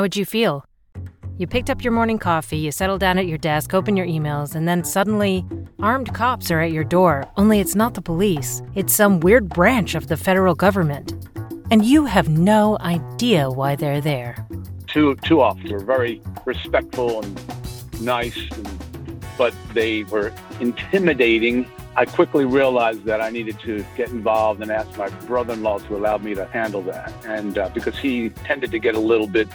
how would you feel? You picked up your morning coffee, you settled down at your desk, opened your emails, and then suddenly, armed cops are at your door, only it's not the police. It's some weird branch of the federal government. And you have no idea why they're there. Two officers were very respectful and nice, but they were intimidating. I quickly realized that I needed to get involved and ask my brother-in-law to allow me to handle that. And because he tended to get a little bit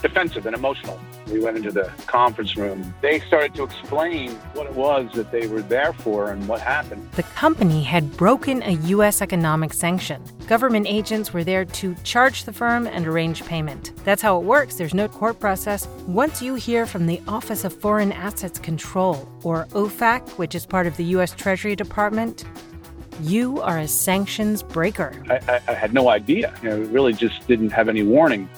defensive and emotional. We went into the conference room. They started to explain what it was that they were there for and what happened. The company had broken a U.S. economic sanction. Government agents were there to charge the firm and arrange payment. That's how it works. There's no court process. Once you hear from the Office of Foreign Assets Control, or OFAC, which is part of the U.S. Treasury Department, you are a sanctions breaker. I had no idea. You know, it really just didn't have any warning.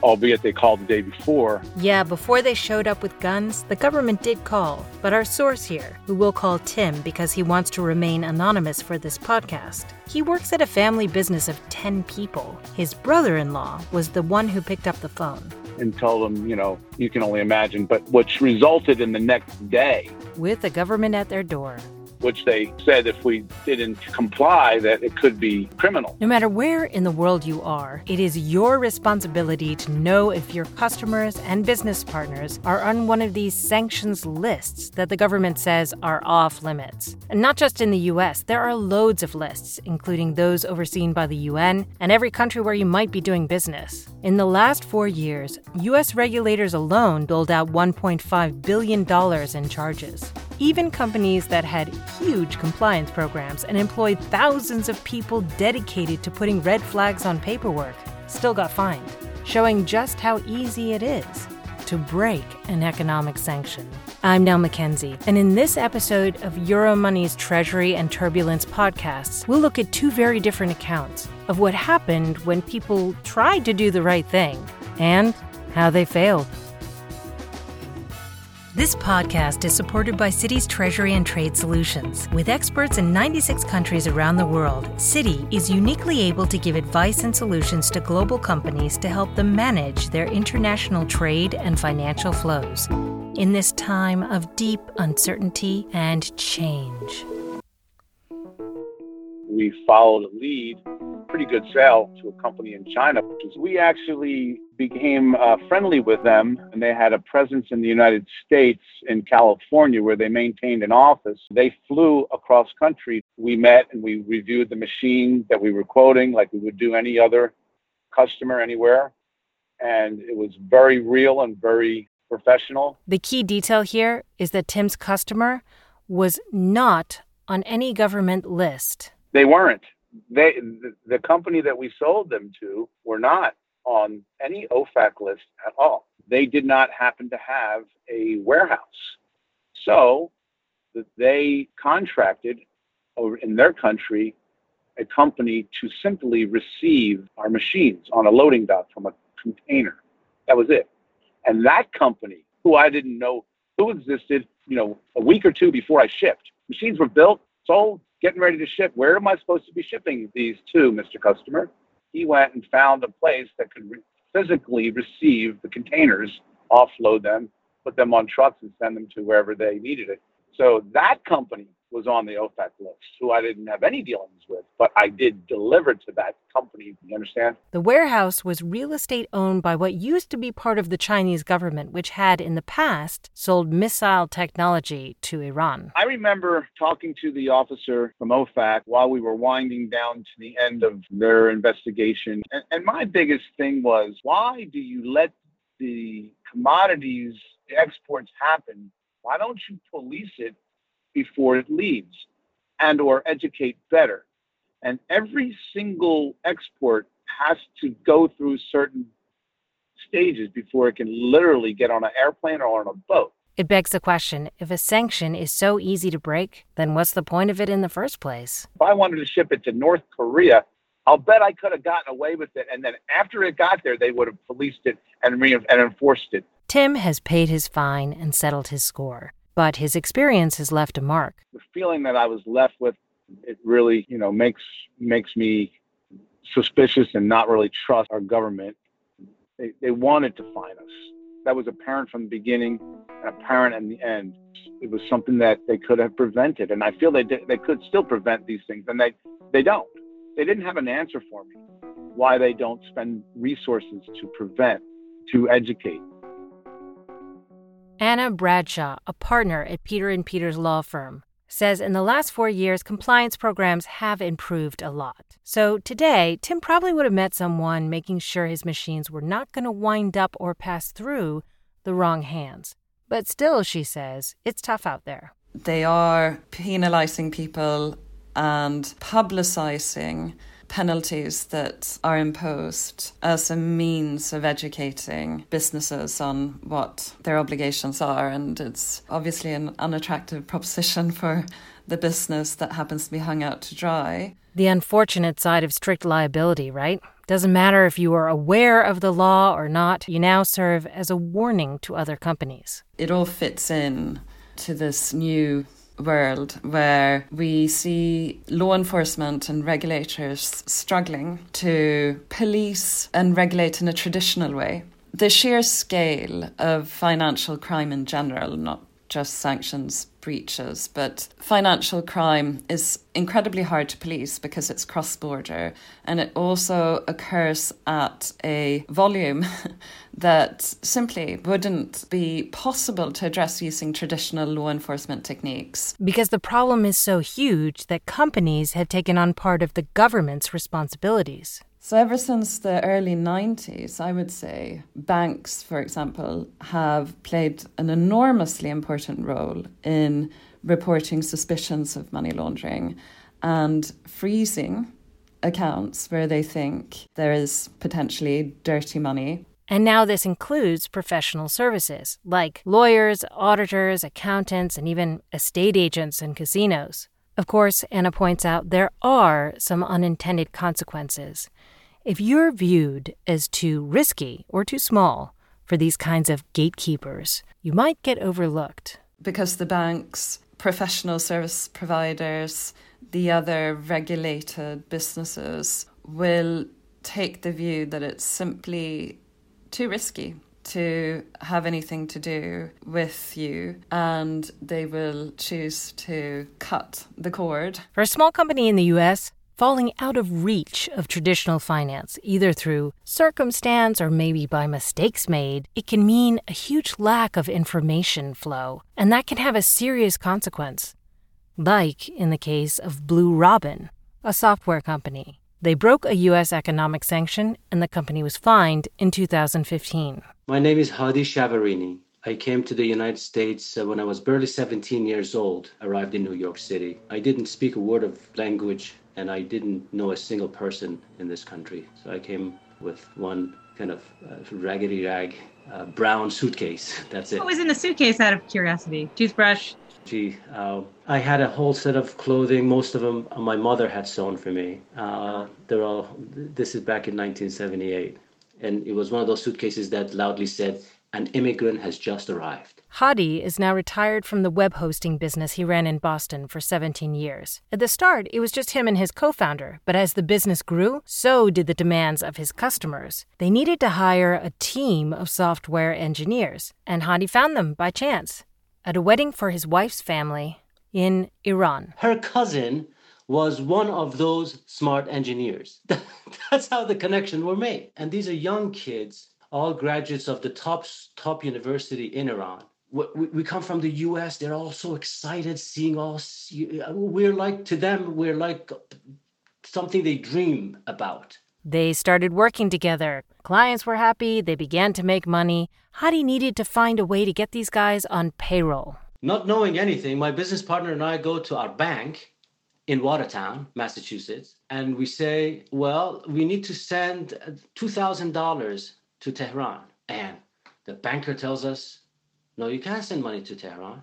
Albeit they called the day before. Yeah, before they showed up with guns, the government did call. But our source here, who we'll call Tim because he wants to remain anonymous for this podcast, he works at a family business of 10 people. His brother-in-law was the one who picked up the phone. And told them, you know, you can only imagine, but which resulted in the next day. With the government at their door. Which they said if we didn't comply, that it could be criminal. No matter where in the world you are, it is your responsibility to know if your customers and business partners are on one of these sanctions lists that the government says are off limits. And not just in the U.S., there are loads of lists, including those overseen by the UN and every country where you might be doing business. In the last 4 years, U.S. regulators alone doled out $1.5 billion in charges. Even companies that had huge compliance programs and employed thousands of people dedicated to putting red flags on paperwork still got fined, showing just how easy it is to break an economic sanction. I'm Nell McKenzie, and in this episode of Euromoney's Treasury and Turbulence podcasts, we'll look at two very different accounts of what happened when people tried to do the right thing and how they failed. This podcast is supported by Citi's Treasury and Trade Solutions. With experts in 96 countries around the world, Citi is uniquely able to give advice and solutions to global companies to help them manage their international trade and financial flows in this time of deep uncertainty and change. We followed a lead, pretty good sale to a company in China. We actually became friendly with them, and they had a presence in the United States in California where they maintained an office. They flew across country. We met and we reviewed the machine that we were quoting like we would do any other customer anywhere. And it was very real and very professional. The key detail here is that Tim's customer was not on any government list. They weren't. The company that we sold them to were not on any OFAC list at all. They did not happen to have a warehouse. So they contracted over in their country a company to simply receive our machines on a loading dock from a container. That was it. And that company, who I didn't know who existed, a week or two before I shipped, machines were built, sold, getting ready to ship. Where am I supposed to be shipping these to, Mr. Customer? He went and found a place that could physically receive the containers, offload them, put them on trucks, and send them to wherever they needed it. So that company was on the OFAC list, who I didn't have any dealings with, but I did deliver to that company, you understand? The warehouse was real estate owned by what used to be part of the Chinese government, which had in the past sold missile technology to Iran. I remember talking to the officer from OFAC while we were winding down to the end of their investigation. And my biggest thing was, why do you let the commodities exports happen? Why don't you police it before it leaves and or educate better? And every single export has to go through certain stages before it can literally get on an airplane or on a boat. It begs the question, if a sanction is so easy to break, then what's the point of it in the first place? If I wanted to ship it to North Korea, I'll bet I could have gotten away with it. And then after it got there, they would have policed it and enforced it. Tim has paid his fine and settled his score. But his experience has left a mark. The feeling that I was left with, it really, makes me suspicious and not really trust our government. They wanted to find us. That was apparent from the beginning, and apparent in the end. It was something that they could have prevented, and I feel they could still prevent these things, and they don't. They didn't have an answer for me why they don't spend resources to prevent, to educate. Anna Bradshaw, a partner at Peter and Peter's law firm, says in the last 4 years, compliance programs have improved a lot. So today, Tim probably would have met someone making sure his machines were not going to wind up or pass through the wrong hands. But still, she says, it's tough out there. They are penalizing people and publicizing penalties that are imposed as a means of educating businesses on what their obligations are. And it's obviously an unattractive proposition for the business that happens to be hung out to dry. The unfortunate side of strict liability, right? Doesn't matter if you are aware of the law or not, you now serve as a warning to other companies. It all fits in to this new world where we see law enforcement and regulators struggling to police and regulate in a traditional way. The sheer scale of financial crime in general, not just sanctions breaches, but financial crime is incredibly hard to police because it's cross-border, and it also occurs at a volume that simply wouldn't be possible to address using traditional law enforcement techniques. Because the problem is so huge that companies have taken on part of the government's responsibilities. So ever since the early 90s, I would say, banks, for example, have played an enormously important role in reporting suspicions of money laundering and freezing accounts where they think there is potentially dirty money. And now this includes professional services like lawyers, auditors, accountants, and even estate agents and casinos. Of course, Anna points out there are some unintended consequences. If you're viewed as too risky or too small for these kinds of gatekeepers, you might get overlooked. Because the banks, professional service providers, the other regulated businesses will take the view that it's simply too risky to have anything to do with you, and they will choose to cut the cord. For a small company in the U.S., falling out of reach of traditional finance, either through circumstance or maybe by mistakes made, it can mean a huge lack of information flow, and that can have a serious consequence. Like in the case of Blue Robin, a software company. They broke a U.S. economic sanction, and the company was fined in 2015. My name is Hadi Shavarini. I came to the United States when I was barely 17 years old, arrived in New York City. I didn't speak a word of language, and I didn't know a single person in this country. So I came with one kind of raggedy-rag brown suitcase. That's it. What was in the suitcase, out of curiosity? Toothbrush? I had a whole set of clothing. Most of them my mother had sewn for me. This is back in 1978. And it was one of those suitcases that loudly said, "An immigrant has just arrived." Hadi is now retired from the web hosting business he ran in Boston for 17 years. At the start, it was just him and his co-founder. But as the business grew, so did the demands of his customers. They needed to hire a team of software engineers. And Hadi found them by chance at a wedding for his wife's family in Iran. Her cousin was one of those smart engineers. That's how the connection were made. And these are young kids, all graduates of the top university in Iran. We come from the U.S. They're all so excited seeing us. We're like something they dream about. They started working together. Clients were happy. They began to make money. Hadi needed to find a way to get these guys on payroll. Not knowing anything, my business partner and I go to our bank in Watertown, Massachusetts, and we say, well, we need to send $2,000 to Tehran. And the banker tells us, no, you can't send money to Tehran.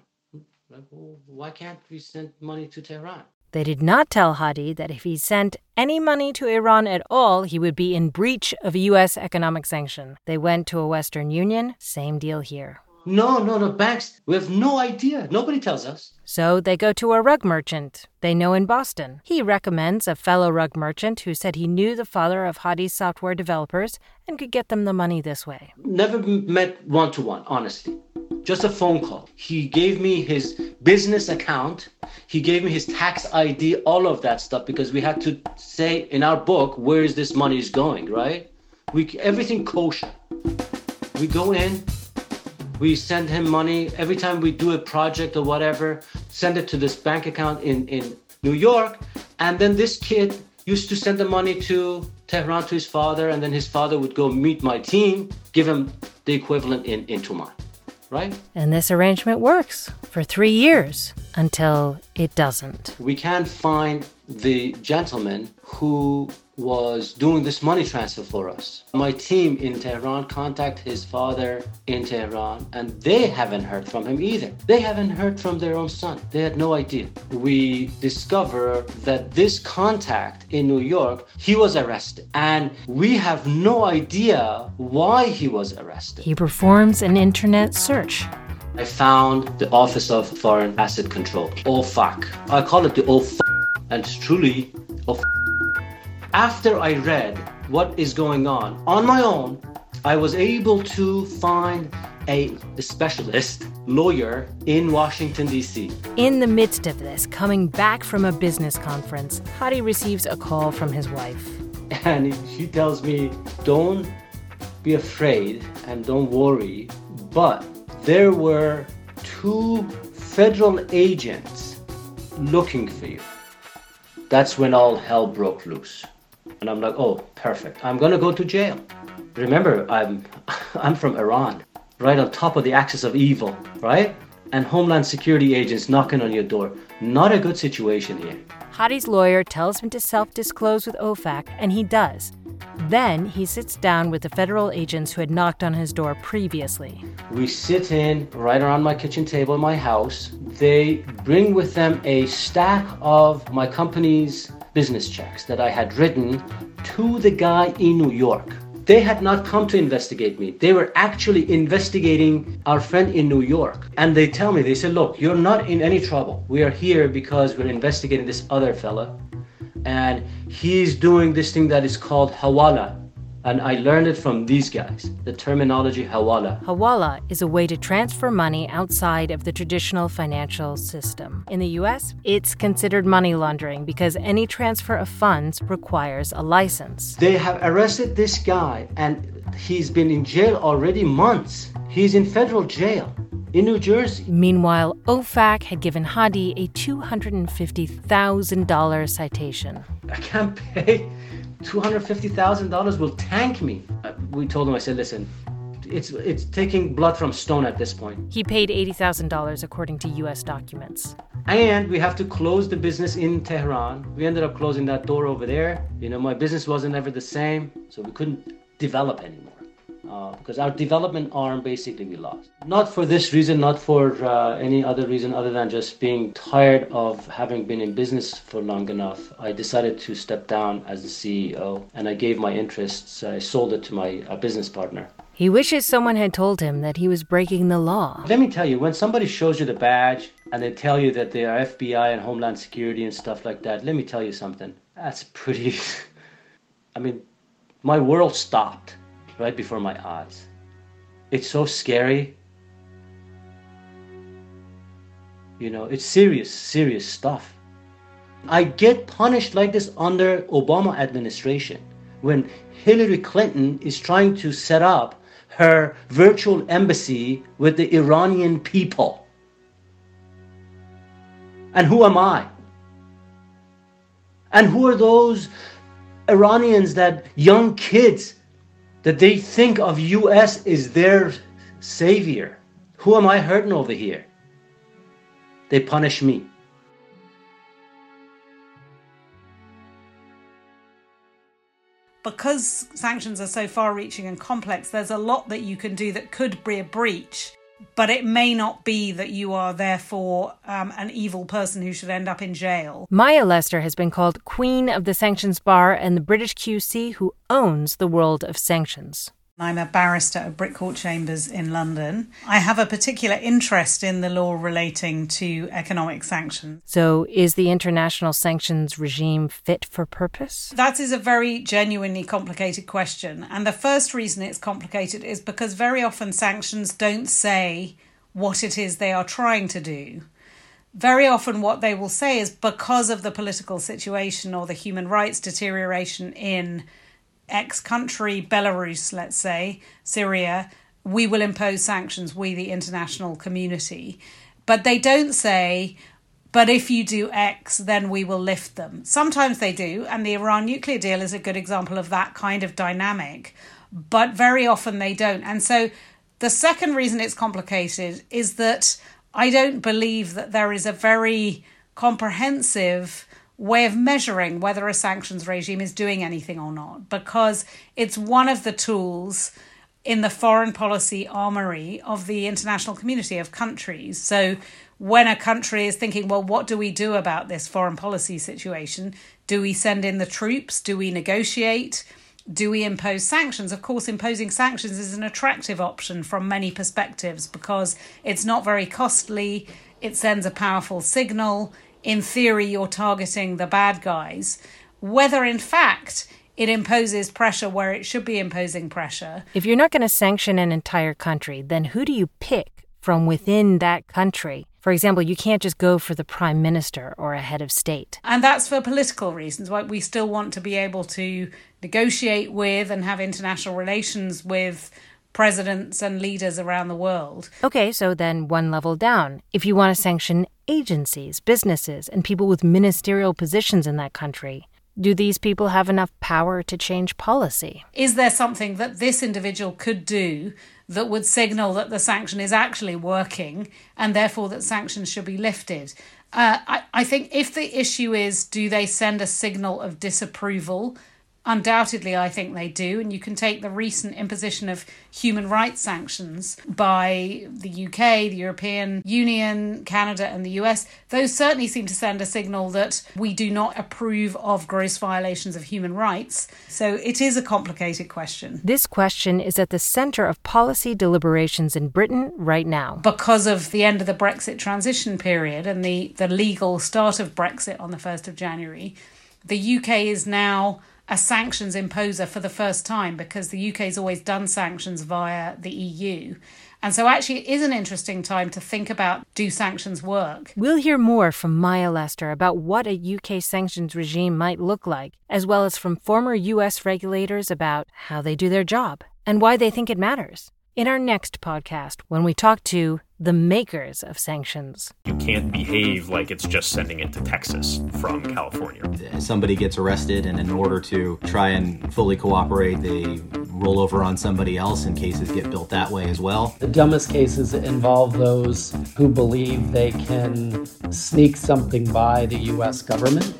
Why can't we send money to Tehran? They did not tell Hadi that if he sent any money to Iran at all, he would be in breach of U.S. economic sanction. They went to a Western Union, same deal here. No, banks, we have no idea. Nobody tells us. So they go to a rug merchant they know in Boston. He recommends a fellow rug merchant who said he knew the father of Hadi's software developers and could get them the money this way. Never met one-to-one, honestly. Just a phone call. He gave me his business account. He gave me his tax ID, all of that stuff, because we had to say in our book, where is this money is going, right? Everything kosher. We go in, we send him money. Every time we do a project or whatever, send it to this bank account in New York. And then this kid used to send the money to Tehran to his father. And then his father would go meet my team, give him the equivalent in Tuman. Right? And this arrangement works for 3 years until it doesn't. We can't find the gentleman who was doing this money transfer for us. My team in Tehran contacted his father in Tehran, and they haven't heard from him either. They haven't heard from their own son. They had no idea. We discover that this contact in New York, he was arrested, and we have no idea why he was arrested. He performs an internet search. I found the Office of Foreign Asset Control, OFAC. I call it the OFAC, and it's truly OFAC. After I read what is going on my own, I was able to find a specialist lawyer in Washington, D.C. In the midst of this, coming back from a business conference, Hadi receives a call from his wife. And she tells me, don't be afraid and don't worry, but there were 2 federal agents looking for you. That's when all hell broke loose. And I'm like, oh, perfect. I'm going to go to jail. Remember, I'm from Iran, right on top of the axis of evil, right? And Homeland Security agents knocking on your door. Not a good situation here. Hadi's lawyer tells him to self-disclose with OFAC, and he does. Then he sits down with the federal agents who had knocked on his door previously. We sit in right around my kitchen table in my house. They bring with them a stack of my company's business checks that I had written to the guy in New York. They had not come to investigate me. They were actually investigating our friend in New York. And they tell me, they say, look, you're not in any trouble. We are here because we're investigating this other fella. And he's doing this thing that is called Hawala. And I learned it from these guys, the terminology Hawala. Hawala is a way to transfer money outside of the traditional financial system. In the U.S., it's considered money laundering because any transfer of funds requires a license. They have arrested this guy, and he's been in jail already months. He's in federal jail in New Jersey. Meanwhile, OFAC had given Hadi a $250,000 citation. I can't pay. $250,000 will tank me. We told him, I said, listen, it's taking blood from stone at this point. He paid $80,000 according to U.S. documents. And we have to close the business in Tehran. We ended up closing that door over there. You know, my business wasn't ever the same, so we couldn't develop anymore. Because our development arm, basically, we lost. Not for this reason, not for any other reason other than just being tired of having been in business for long enough. I decided to step down as the CEO, and I gave my interests. I sold it to my business partner. He wishes someone had told him that he was breaking the law. Let me tell you, when somebody shows you the badge and they tell you that they are FBI and Homeland Security and stuff like that, let me tell you something. That's pretty... I mean, my world stopped right before my eyes. It's so scary. You know, it's serious, serious stuff. I get punished like this under Obama administration when Hillary Clinton is trying to set up her virtual embassy with the Iranian people. And who am I? And who are those Iranians that young kids that they think of U.S. is their savior? Who am I hurting over here? They punish me. Because sanctions are so far-reaching and complex, there's a lot that you can do that could be a breach, but it may not be that you are therefore an evil person who should end up in jail. Maya Lester has been called Queen of the Sanctions Bar and the British QC who owns the world of sanctions. I'm a barrister at Brick Court Chambers in London. I have a particular interest in the law relating to economic sanctions. So is the international sanctions regime fit for purpose? That is a very genuinely complicated question. And the first reason it's complicated is because very often sanctions don't say what it is they are trying to do. Very often what they will say is because of the political situation or the human rights deterioration in X country, Belarus, let's say, Syria, we will impose sanctions, we the international community. But they don't say, but if you do X, then we will lift them. Sometimes they do, and the Iran nuclear deal is a good example of that kind of dynamic. But very often they don't. And so the second reason it's complicated is that I don't believe that there is a very comprehensive way of measuring whether a sanctions regime is doing anything or not, because it's one of the tools in the foreign policy armory of the international community of countries. So when a country is thinking, well, what do we do about this foreign policy situation? Do we send in the troops? Do we negotiate? Do we impose sanctions? Of course, imposing sanctions is an attractive option from many perspectives because it's not very costly. It sends a powerful signal. In theory, you're targeting the bad guys. Whether, in fact, it imposes pressure where it should be imposing pressure. If you're not going to sanction an entire country, then who do you pick from within that country? For example, you can't just go for the prime minister or a head of state. And that's for political reasons. We still want to be able to negotiate with and have international relations with presidents and leaders around the world. Okay, so then one level down. If you want to sanction agencies, businesses, and people with ministerial positions in that country, do these people have enough power to change policy? Is there something that this individual could do that would signal that the sanction is actually working and therefore that sanctions should be lifted? I think if the issue is, do they send a signal of disapproval? Undoubtedly, I think they do. And you can take the recent imposition of human rights sanctions by the UK, the European Union, Canada and the US. Those certainly seem to send a signal that we do not approve of gross violations of human rights. So it is a complicated question. This question is at the centre of policy deliberations in Britain right now. Because of the end of the Brexit transition period and the legal start of Brexit on the 1st of January, the UK is now a sanctions imposer for the first time because the UK has always done sanctions via the EU. And so actually it is an interesting time to think about, do sanctions work? We'll hear more from Maya Lester about what a UK sanctions regime might look like, as well as from former US regulators about how they do their job and why they think it matters, in our next podcast when we talk to the makers of sanctions. You can't behave like it's just sending it to Texas from California. Somebody gets arrested, and in order to try and fully cooperate, they roll over on somebody else, and cases get built that way as well. The dumbest cases involve those who believe they can sneak something by the U.S. government.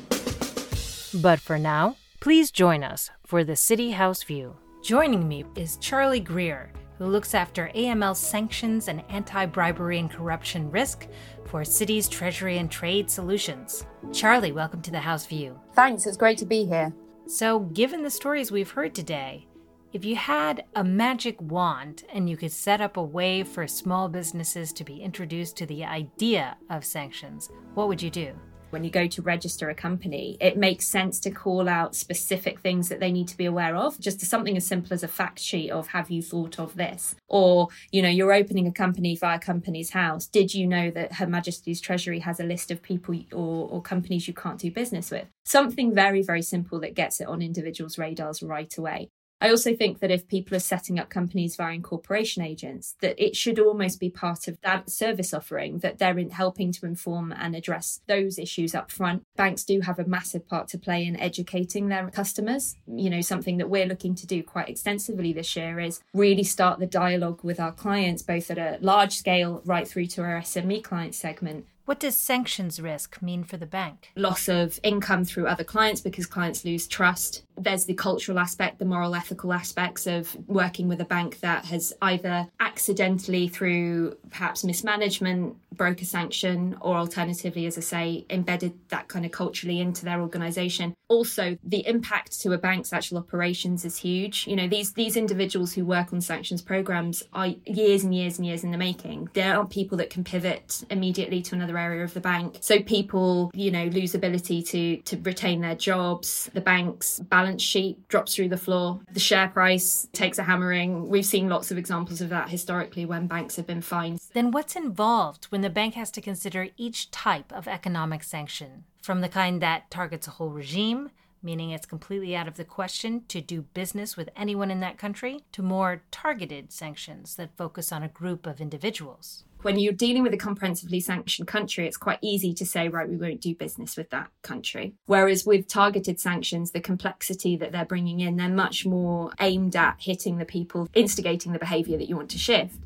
But for now, please join us for the City House View. Joining me is Charlie Greer, who looks after AML sanctions and anti-bribery and corruption risk for Citi's Treasury and Trade Solutions. Charlie, welcome to the House View. Thanks, it's great to be here. So, given the stories we've heard today, if you had a magic wand and you could set up a way for small businesses to be introduced to the idea of sanctions, what would you do? When you go to register a company, it makes sense to call out specific things that they need to be aware of, just something as simple as a fact sheet of, have you thought of this? Or, you know, you're opening a company via Companies House. Did you know that Her Majesty's Treasury has a list of people or companies you can't do business with? Something very, very simple that gets it on individuals' radars right away. I also think that if people are setting up companies via incorporation agents, that it should almost be part of that service offering, that they're helping to inform and address those issues up front. Banks do have a massive part to play in educating their customers. You know, something that we're looking to do quite extensively this year is really start the dialogue with our clients, both at a large scale right through to our SME client segment. What does sanctions risk mean for the bank? Loss of income through other clients because clients lose trust. There's the cultural aspect, the moral ethical aspects of working with a bank that has either accidentally, through perhaps mismanagement, broke a sanction, or alternatively, as I say, embedded that kind of culturally into their organisation. Also, the impact to a bank's actual operations is huge. You know, these individuals who work on sanctions programmes are years and years and years in the making. There aren't people that can pivot immediately to another area of the bank. So people, you know, lose ability to retain their jobs. The bank's balance sheet drops through the floor. The share price takes a hammering. We've seen lots of examples of that historically when banks have been fined. Then what's involved when the bank has to consider each type of economic sanction, from the kind that targets a whole regime, meaning it's completely out of the question to do business with anyone in that country, to more targeted sanctions that focus on a group of individuals? When you're dealing with a comprehensively sanctioned country, it's quite easy to say, right, we won't do business with that country. Whereas with targeted sanctions, the complexity that they're bringing in, they're much more aimed at hitting the people, instigating the behaviour that you want to shift.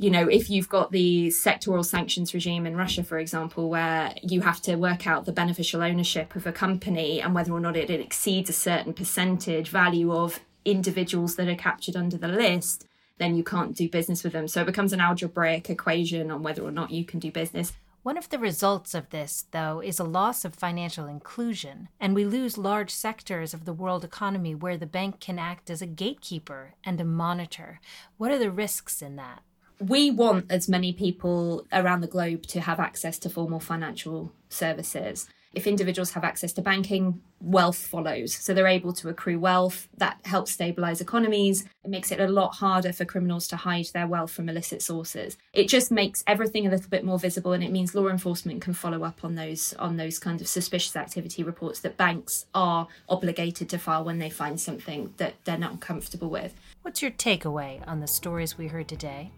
You know, if you've got the sectoral sanctions regime in Russia, for example, where you have to work out the beneficial ownership of a company and whether or not it exceeds a certain percentage value of individuals that are captured under the list, then you can't do business with them. So it becomes an algebraic equation on whether or not you can do business. One of the results of this, though, is a loss of financial inclusion, and we lose large sectors of the world economy where the bank can act as a gatekeeper and a monitor. What are the risks in that? We want as many people around the globe to have access to formal financial services. If individuals have access to banking, wealth follows. So they're able to accrue wealth. That helps stabilise economies. It makes it a lot harder for criminals to hide their wealth from illicit sources. It just makes everything a little bit more visible, and it means law enforcement can follow up on those kind of suspicious activity reports that banks are obligated to file when they find something that they're not comfortable with. What's your takeaway on the stories we heard today?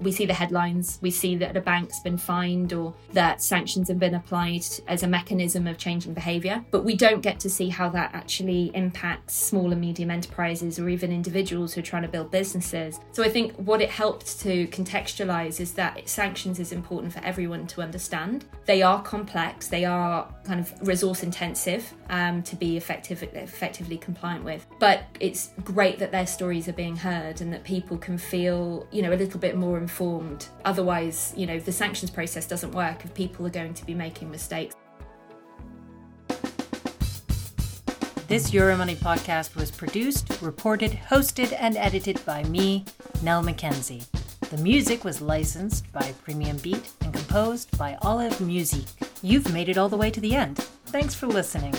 We see the headlines, we see that a bank's been fined or that sanctions have been applied as a mechanism of changing behaviour, but we don't get to see how that actually impacts small and medium enterprises or even individuals who are trying to build businesses. So I think what it helped to contextualise is that sanctions is important for everyone to understand. They are complex, they are kind of resource intensive to be effectively compliant with, but it's great that their stories are being heard and that people can feel, you know, a little bit more informed. Otherwise, you know, the sanctions process doesn't work if people are going to be making mistakes. This Euromoney podcast was produced, reported, hosted, and edited by me, Nell McKenzie. The music was licensed by Premium Beat and composed by Olive Music. You've made it all the way to the end. Thanks for listening.